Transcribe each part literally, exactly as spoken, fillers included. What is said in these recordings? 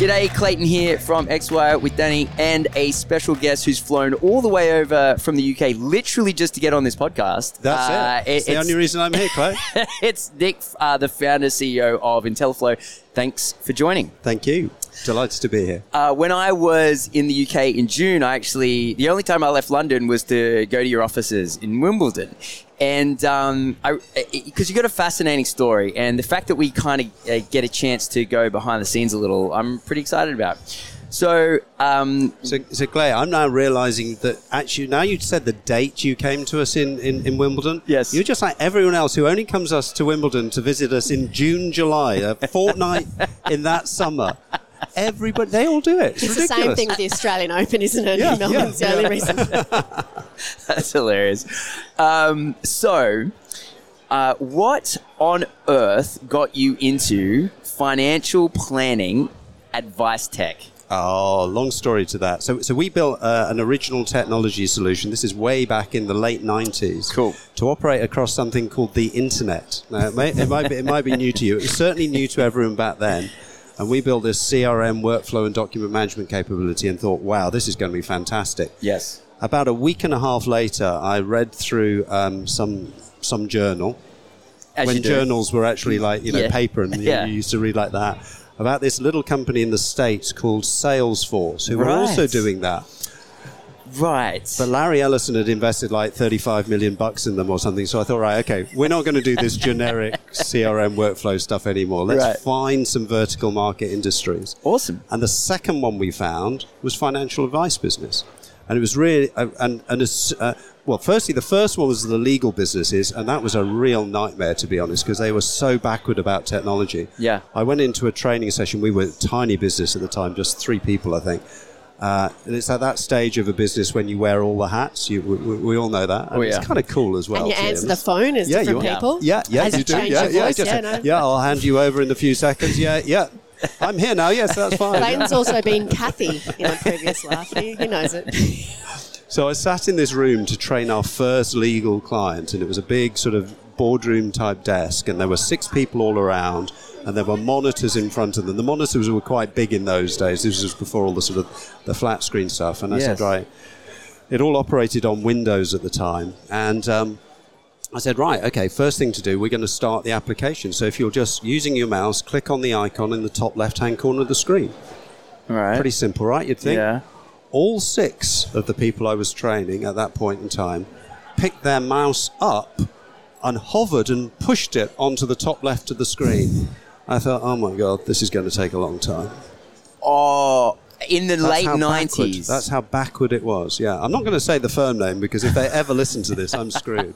G'day, Clayton here from X Y with Danny and a special guest who's flown all the way over from the U K literally just to get on this podcast. That's uh, it. It's, it's the only reason I'm here, Clay. It's Nick, uh, the founder, C E O of IntelliFlow. Thanks for joining. Thank you. Delighted to be here. Uh, when I was in the U K in June, I actually, the only time I left London was to go to your offices in Wimbledon. And um, I, because you've got a fascinating story, and the fact that we kind of uh, get a chance to go behind the scenes a little, I'm pretty excited about. So, um, so, so Claire, I'm now realising that actually now you said the date you came to us in, in, in Wimbledon. Yes. You're just like everyone else who only comes us to Wimbledon to visit us in June, July, a fortnight in that summer. Everybody, they all do it. It's, it's ridiculous. The same thing with the Australian Open, isn't it? Yeah, Melbourne's yeah, the yeah. only reason. That's hilarious. Um, so, uh, what on earth got you into financial planning advice tech? Oh, long story to that. So, so we built uh, an original technology solution. This is way back in the late nineties. Cool. To operate across something called the internet. Now, it, may, it might be, it might be new to you. It was certainly new to everyone back then. And we built this C R M workflow and document management capability and thought, wow, this is going to be fantastic. Yes. About a week and a half later, I read through um, some some journal. As when journals were actually like, you know, yeah. paper and you, yeah. you used to read like that. About this little company in the States called Salesforce, who right. were also doing that. Right. But Larry Ellison had invested like thirty-five million bucks in them or something. So I thought, right, okay, we're not going to do this generic C R M workflow stuff anymore. Let's right. find some vertical market industries. Awesome. And the second one we found was financial advice business. And it was really, uh, and, and uh, well, firstly, the first one was the legal businesses, and that was a real nightmare, to be honest, because they were so backward about technology. Yeah. I went into a training session. We were a tiny business at the time, just three people, I think. Uh, and it's at that stage of a business when you wear all the hats. You, we, we all know that. And oh, yeah. It's kind of cool as well. And you answer the phone as yeah, different people. Yeah, yeah, as you do. Yeah, yeah, voice, yeah, no. yeah, I'll hand you over in a few seconds. Yeah, yeah. I'm here now. Yes, that's fine. Clayton's yeah. also been Kathy in a previous life. He, he knows it. So I sat in this room to train our first legal client, and it was a big sort of boardroom type desk, and there were six people all around, and there were monitors in front of them. The monitors were quite big in those days. This was before all the sort of the flat screen stuff. And I yes. said, right, it all operated on Windows at the time. And um, I said, right, okay, first thing to do, we're going to start the application. So if you're just using your mouse, click on the icon in the top left-hand corner of the screen. All right. Pretty simple, right, you'd think? Yeah. All six of the people I was training at that point in time picked their mouse up and hovered and pushed it onto the top left of the screen. I thought, oh my God, this is going to take a long time. Oh, in the late nineties. That's how backward it was, yeah. I'm not going to say the firm name because if they ever listen to this, I'm screwed.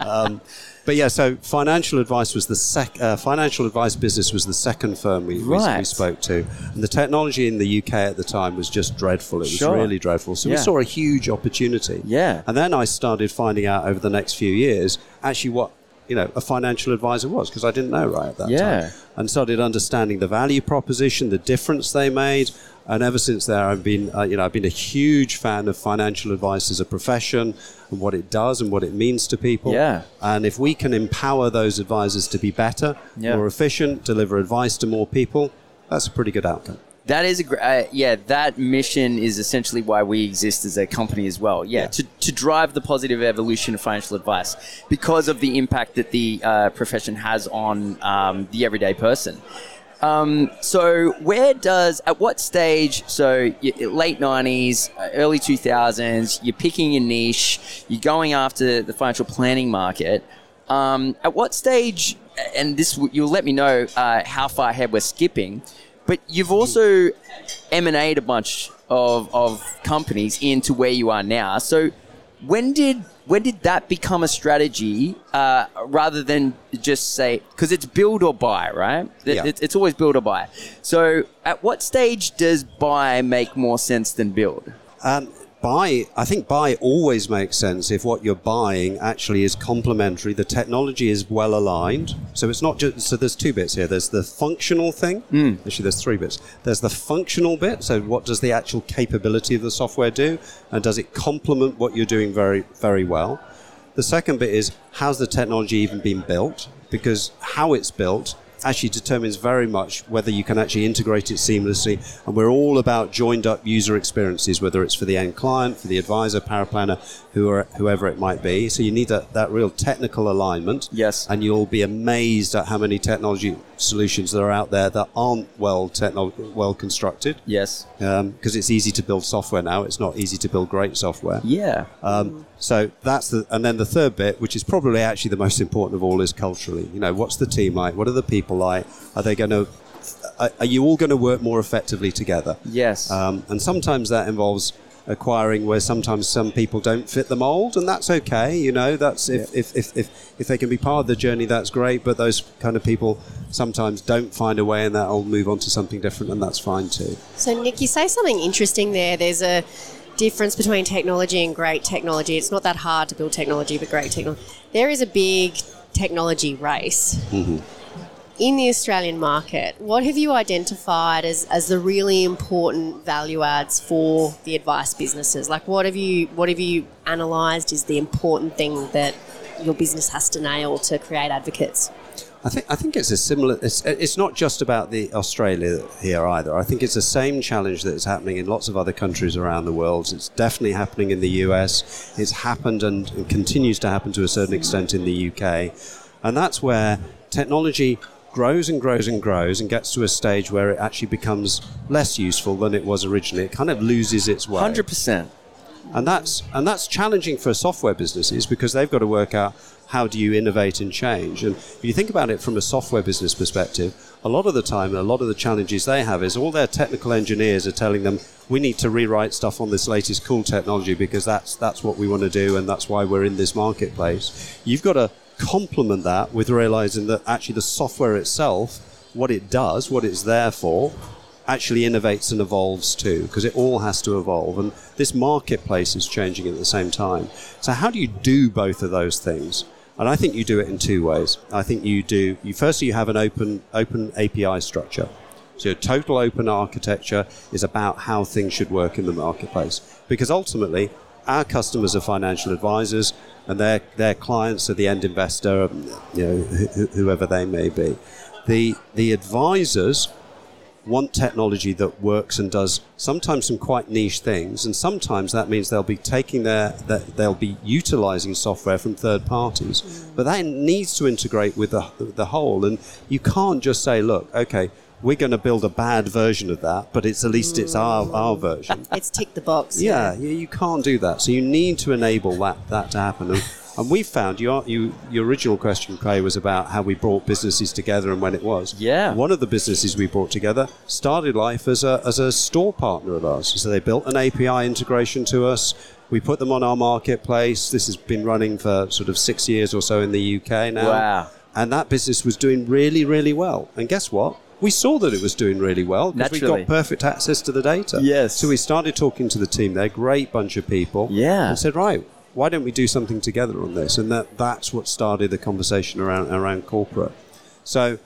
Um, but yeah, so financial advice was the sec- uh, financial advice business was the second firm we, right. we, we spoke to. And the technology in the U K at the time was just dreadful. It was sure. really dreadful. So yeah. we saw a huge opportunity. Yeah. And then I started finding out over the next few years actually what, you know, a financial advisor was, because I didn't know right at that yeah. time. And started understanding the value proposition, the difference they made. And ever since there, I've been, uh, you know, I've been a huge fan of financial advice as a profession and what it does and what it means to people. Yeah. And if we can empower those advisors to be better, yeah. more efficient, deliver advice to more people, that's a pretty good outcome. That is a uh, yeah. That mission is essentially why we exist as a company as well. Yeah, yeah. to to drive the positive evolution of financial advice because of the impact that the uh, profession has on um, the everyday person. Um, so, where does at what stage? So, late nineties, early two thousands. You're picking your niche. You're going after the financial planning market. Um, at what stage? And this you'll let me know uh, how far ahead we're skipping. But you've also M and A'd a bunch of, of companies into where you are now. So when did when did that become a strategy uh, rather than just say – because it's build or buy, right? Yeah. It, it's always build or buy. So at what stage does buy make more sense than build? Um, buy – I think buy always makes sense if what you're buying actually is complementary. The technology is well aligned. So it's not just, so there's two bits here. There's the functional thing. Mm. Actually, there's three bits. There's the functional bit. So what does the actual capability of the software do? And does it complement what you're doing very, very well? The second bit is how's the technology even been built? Because how it's built actually determines very much whether you can actually integrate it seamlessly. And we're all about joined up user experiences, whether it's for the end client, for the advisor, paraplanner, who are, whoever it might be. So you need that, that real technical alignment. Yes. And you'll be amazed at how many technology solutions that are out there that aren't well techno- well constructed. Yes. Because um, it's easy to build software now. It's not easy to build great software. Yeah. Um, so that's the, and then the third bit, which is probably actually the most important of all, is culturally. You know, what's the team like? What are the people like? Are they going to, are you all going to work more effectively together? Yes. Um, and sometimes that involves acquiring where sometimes some people don't fit the mold, and that's okay. You know, that's if, yeah. if, if, if, if they can be part of the journey, that's great. But those kind of people sometimes don't find a way, and that'll move on to something different, and that's fine too. So Nick, you say something interesting there. There's a difference between technology and great technology. It's not that hard to build technology, but great technology. There is a big technology race. Mm-hmm. In the Australian market, what have you identified as, as the really important value adds for the advice businesses? Like, what have you what have you analysed is the important thing that your business has to nail to create advocates? I think I think it's a similar. It's, it's not just about the Australia here either. I think it's the same challenge that is happening in lots of other countries around the world. It's definitely happening in the U S. It's happened and it continues to happen to a certain extent in the U K, and that's where technology grows and grows and grows and gets to a stage where it actually becomes less useful than it was originally. It kind of loses its way. one hundred percent. And that's and that's challenging for software businesses because they've got to work out how do you innovate and change. And if you think about it from a software business perspective, a lot of the time, a lot of the challenges they have is all their technical engineers are telling them, we need to rewrite stuff on this latest cool technology because that's that's what we want to do and that's why we're in this marketplace. You've got to complement that with realizing that actually the software itself, what it does, what it's there for, actually innovates and evolves too, because it all has to evolve. And this marketplace is changing at the same time. So how do you do both of those things? And I think you do it in two ways. I think you do, you firstly, you have an open open A P I structure. So total open architecture is about how things should work in the marketplace. Because ultimately, our customers are financial advisors, and their their clients are the end investor, you know, wh- whoever they may be. The the advisors want technology that works and does sometimes some quite niche things, and sometimes that means they'll be taking their, their they'll be utilizing software from third parties. But that needs to integrate with the the whole, and you can't just say, look, okay, we're going to build a bad version of that, but it's at least mm. it's our, our version. It's tick the box. Yeah, yeah, you can't do that. So you need to enable that, that to happen. And, and we found, you, you, your original question, Clay, was about how we brought businesses together and when it was. Yeah. One of the businesses we brought together started life as a, as a store partner of ours. So they built an A P I integration to us. We put them on our marketplace. This has been running for sort of six years or so in the U K now. Wow. And that business was doing really, really well. And guess what? We saw that it was doing really well because we got perfect access to the data. Yes. So we started talking to the team. They're a great bunch of people. Yeah. And said, right, why don't we do something together on this? And that, that's what started the conversation around around corporate. So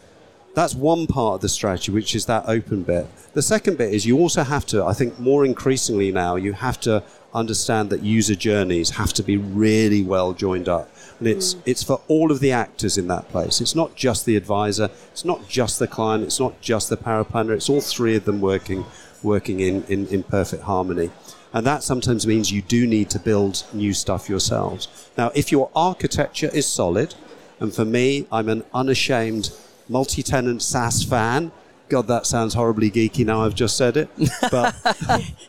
that's one part of the strategy, which is that open bit. The second bit is you also have to, I think more increasingly now, you have to understand that user journeys have to be really well joined up. And it's it's for all of the actors in that place. It's not just the advisor, it's not just the client, it's not just the paraplanner, it's all three of them working working in, in, in perfect harmony. And that sometimes means you do need to build new stuff yourselves. Now, if your architecture is solid, and for me, I'm an unashamed multi-tenant SaaS fan. God, that sounds horribly geeky now I've just said it. But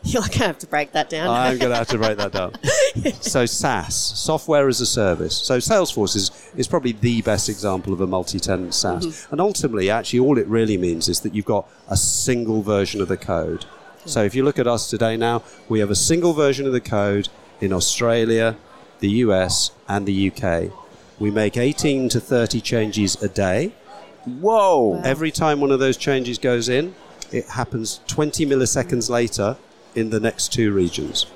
you're going to have to break that down. I'm going to have to break that down. So SaaS, software as a service. So Salesforce is, is probably the best example of a multi-tenant SaaS. Mm-hmm. And ultimately, actually, all it really means is that you've got a single version of the code. Yeah. So if you look at us today now, we have a single version of the code in Australia, the U S, and the U K. We make eighteen to thirty changes a day. Whoa! Wow. Every time one of those changes goes in, it happens twenty milliseconds later in the next two regions.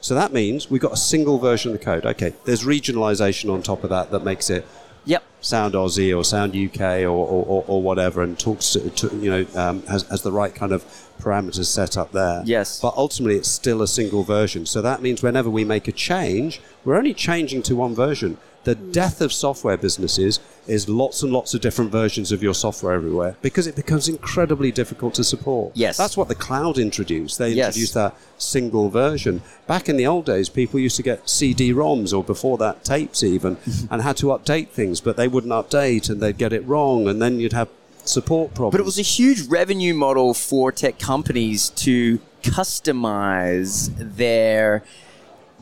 So that means we've got a single version of the code. Okay, there's regionalization on top of that that makes it yep. sound Aussie or sound U K or, or, or whatever, and talks to, to you know um, has, has the right kind of parameters set up there. Yes. But ultimately, it's still a single version. So that means whenever we make a change, we're only changing to one version. The death of software businesses is lots and lots of different versions of your software everywhere, because it becomes incredibly difficult to support. Yes. That's what the cloud introduced. They yes. introduced that single version. Back in the old days, people used to get C D ROMs, or before that, tapes even, and had to update things, but they wouldn't update and they'd get it wrong, and then you'd have support problems. But it was a huge revenue model for tech companies to customize their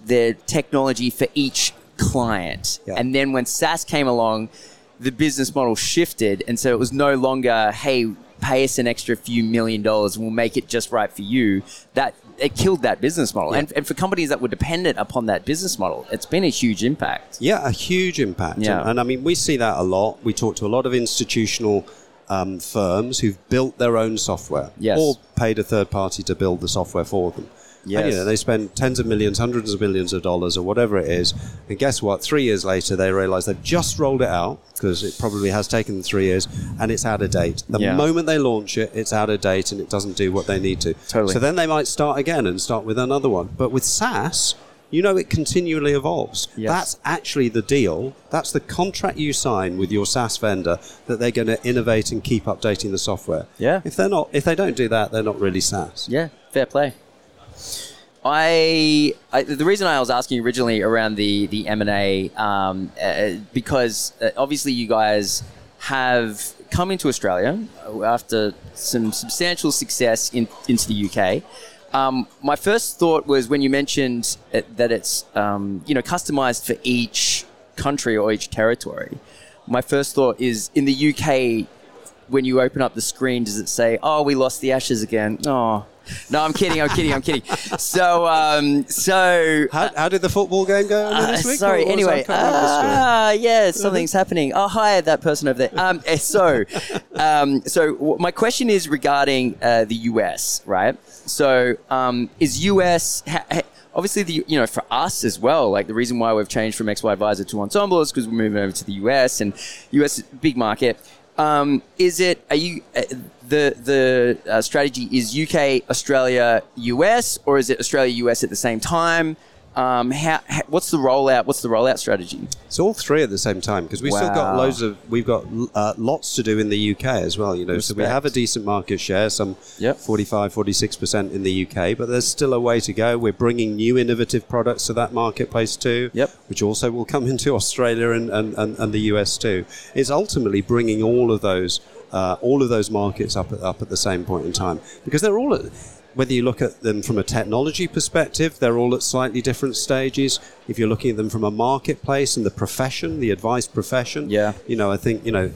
their technology for each client. Yeah. And then when SaaS came along, the business model shifted. And so it was no longer, hey, pay us an extra few million dollars and we'll make it just right for you. That it killed that business model. Yeah. And, and for companies that were dependent upon that business model, it's been a huge impact. Yeah, a huge impact. Yeah. And, and I mean, we see that a lot. We talk to a lot of institutional um, firms who've built their own software, yes. or paid a third party to build the software for them. Yes. And, you know, they spend tens of millions, hundreds of millions of dollars or whatever it is. And guess what? Three years later, they realize they've just rolled it out, because it probably has taken them three years, and it's out of date. The yeah. moment they launch it, it's out of date and it doesn't do what they need to. Totally. So then they might start again and start with another one. But with SaaS, you know, it continually evolves. Yes. That's actually the deal. That's the contract you sign with your SaaS vendor, that they're going to innovate and keep updating the software. Yeah. If they're not, if they don't do that, they're not really SaaS. Yeah, fair play. I, I the reason I was asking originally around the the M and A um, uh, because uh, obviously you guys have come into Australia after some substantial success in, into the U K. Um, my first thought was when you mentioned it, that it's um, you know customized for each country or each territory. My first thought is, in the U K, when you open up the screen, does it say, "Oh, we lost the Ashes again"? Oh. No, I'm kidding. I'm kidding. I'm kidding. So, um, so how, how did the football game go uh, this week? Sorry. Anyway, ah, uh, yeah, something's happening. Oh, hi, that person over there. Um, so, um, so my question is regarding uh, the U S, right? So, um, is U S ha- ha- obviously the you know for us as well? Like, the reason why we've changed from X Y Advisor to Ensemble is because we're moving over to the U S, and U S is a big market. Um, is it, are you, uh, the, the uh, strategy is U K, Australia, U S, or is it Australia, U S at the same time? Um, how, how, what's the rollout, what's the rollout strategy? It's all three at the same time, because we've wow. still got loads of, we've got uh, lots to do in the U K as well, you know, Respect. So we have a decent market share, some yep. forty-five, forty-six percent in the U K, but there's still a way to go. We're bringing new innovative products to that marketplace too, yep. which also will come into Australia and, and, and, and the U S too. It's ultimately bringing all of those, uh, all of those markets up at, up at the same point in time, because they're all at, whether you look at them from a technology perspective, they're all at slightly different stages. If you're looking at them from a marketplace and the profession, the advice profession, yeah. you know, I think, you know,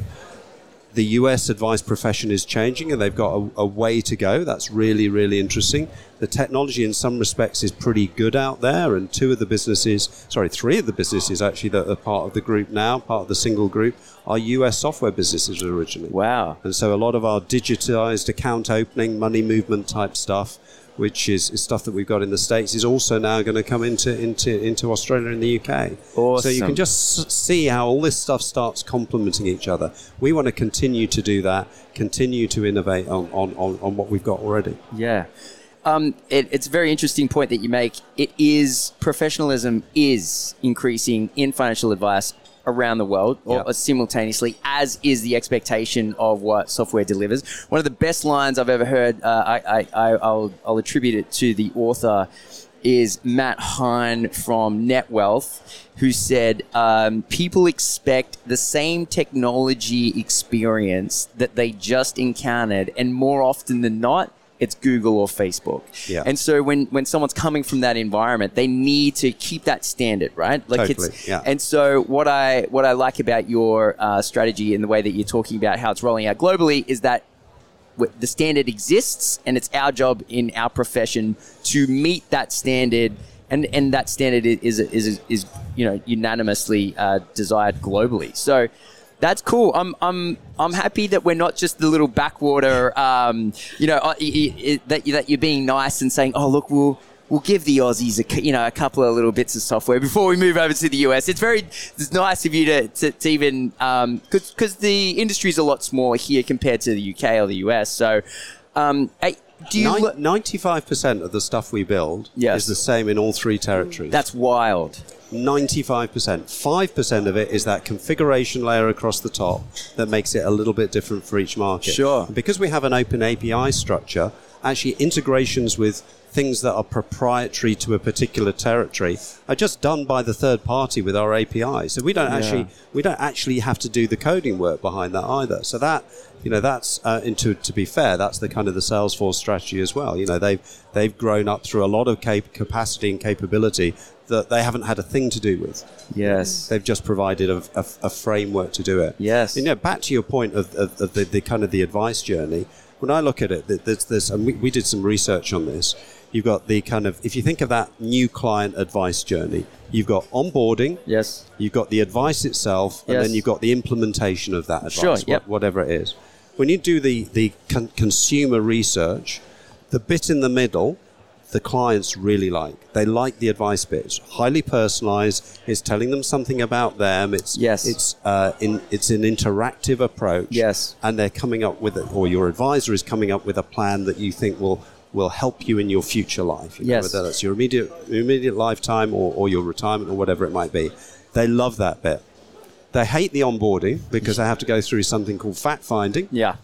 the U S advice profession is changing and they've got a, a way to go. That's really, really interesting. The technology in some respects is pretty good out there, and two of the businesses, sorry, three of the businesses actually that are part of the group now, part of the single group, are U S software businesses originally. Wow. And so a lot of our digitized account opening, money movement type stuff, which is, is stuff that we've got in the States, is also now going to come into into into Australia and the U K. Awesome. So you can just see how all this stuff starts complementing each other. We want to continue to do that, continue to innovate on, on, on, on what we've got already. Yeah. Um, it, it's a very interesting point that you make. It is, professionalism is increasing in financial advice around the world, or yep. simultaneously, as is the expectation of what software delivers. One of the best lines I've ever heard, uh, I, I, I'll, I'll attribute it to the author, is Matt Hine from NetWealth, who said, um, people expect the same technology experience that they just encountered, and more often than not, it's Google or Facebook. Yeah. And so when, when someone's coming from that environment, they need to keep that standard, right? Like totally, it's, yeah. And so what I what I like about your uh, strategy and the way that you're talking about how it's rolling out globally is that w- the standard exists, and it's our job in our profession to meet that standard, and, and that standard is, is, is, is you know, unanimously uh, desired globally. So that's cool. I'm I'm I'm happy that we're not just the little backwater. Um, you know uh, it, it, that you, that you're being nice and saying, "Oh, look, we'll we'll give the Aussies a you know a couple of little bits of software before we move over to the U S." It's very it's nice of you to to, to even um because the industry's a lot smaller here compared to the U K or the U S. So, um, I, Do you Nin- lo- ninety-five percent of the stuff we build yes. is the same in all three territories. That's wild. ninety-five percent. five percent of it is that configuration layer across the top that makes it a little bit different for each market. Sure. And because we have an open A P I structure, actually integrations with things that are proprietary to a particular territory are just done by the third party with our A P I. So we don't yeah. actually we don't actually have to do the coding work behind that either. So that, you know, that's uh, and to, to be fair, that's the kind of the Salesforce strategy as well. You know, they've they've grown up through a lot of cap- capacity and capability that they haven't had a thing to do with. Yes, they've just provided a, a, a framework to do it. Yes, you know, back to your point of, of, of the, the kind of the advice journey. When I look at it, there's this, and we, we did some research on this. You've got the kind of, if you think of that new client advice journey, you've got onboarding, yes. you've got the advice itself, yes. and then you've got the implementation of that advice, sure, yep. wh- whatever it is. When you do the, the con- consumer research, the bit in the middle, the clients really like. They like the advice bit. It's highly personalized. It's telling them something about them. It's yes. it's uh, in, it's an interactive approach. Yes. And they're coming up with it, or your advisor is coming up with a plan that you think will will help you in your future life. You know, yes. whether that's your immediate immediate lifetime or, or your retirement or whatever it might be. They love that bit. They hate the onboarding because they have to go through something called fact finding. Yeah.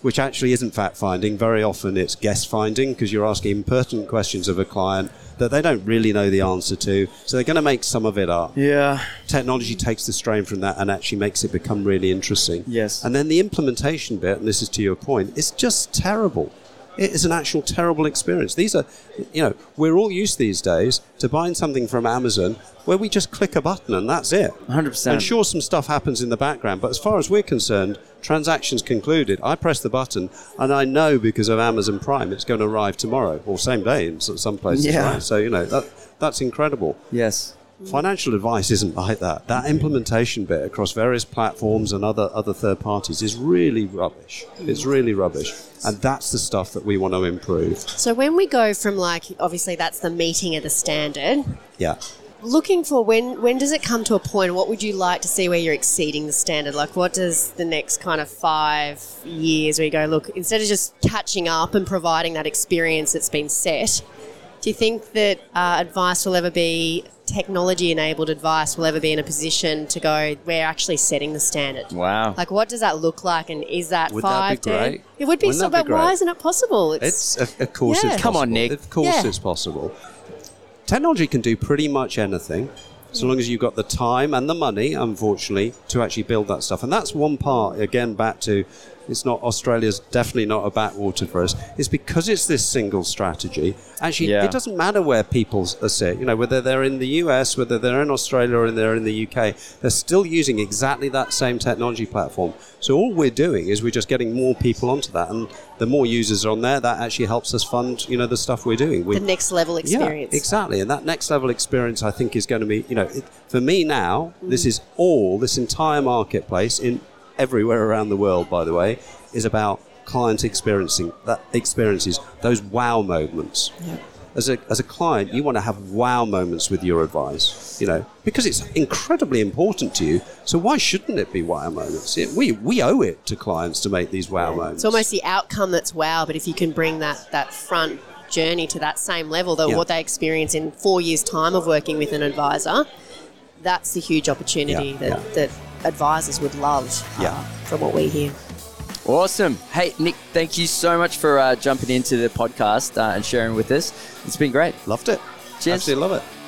Which actually isn't fact finding. Very often it's guess finding because you're asking impertinent questions of a client that they don't really know the answer to. So they're going to make some of it up. Yeah. Technology takes the strain from that and actually makes it become really interesting. Yes. And then the implementation bit, and this is to your point, it's just terrible. It is an actual terrible experience. These are, you know, we're all used these days to buying something from Amazon where we just click a button and that's it. one hundred percent. And sure, some stuff happens in the background, but as far as we're concerned, transactions concluded. I press the button and I know because of Amazon Prime it's going to arrive tomorrow or same day in some places. Yeah. Right? So, you know, that that's incredible. Yes. Financial advice isn't like that. That implementation bit across various platforms and other, other third parties is really rubbish. It's really rubbish. And that's the stuff that we want to improve. So when we go from, like, obviously that's the meeting of the standard. Yeah. Looking for when, when does it come to a point? What would you like to see where you're exceeding the standard? Like, what does the next kind of five years where you go, look, instead of just catching up and providing that experience that's been set, do you think that uh, advice will ever be... technology-enabled advice will ever be in a position to go, we're actually setting the standard? Wow. Like, what does that look like, and is that would five, that be ten? Great? It would be. Wouldn't so, but why isn't it possible? It's, it's of course yeah. it's possible. Come on, Nick. Of course yeah. it's possible. Technology can do pretty much anything, so long as you've got the time and the money, unfortunately, to actually build that stuff. And that's one part, again, back to, it's not, Australia's definitely not a backwater for us. It's because it's this single strategy. Actually, yeah. it doesn't matter where people are sit. You know, whether they're in the U S, whether they're in Australia or they're in the U K, they're still using exactly that same technology platform. So all we're doing is we're just getting more people onto that. And the more users are on there, that actually helps us fund, you know, the stuff we're doing. We, the next level experience. Yeah, exactly. And that next level experience, I think, is going to be, you know, it, for me now, mm. this is all, this entire marketplace in everywhere around the world, by the way, is about client experiencing that experiences, those wow moments. Yeah. As a as a client, you want to have wow moments with your advice, you know, because it's incredibly important to you. So why shouldn't it be wow moments? It, we we owe it to clients to make these wow yeah. moments. It's almost the outcome that's wow, but if you can bring that that front journey to that same level, that yeah. what they experience in four years' time of working with an advisor, that's the huge opportunity yeah. that. Yeah. that advisors would love uh, yeah. from what we hear. Awesome. Hey, Nick, thank you so much for uh, jumping into the podcast uh, and sharing with us. It's been great. Loved it. Cheers. Absolutely love it.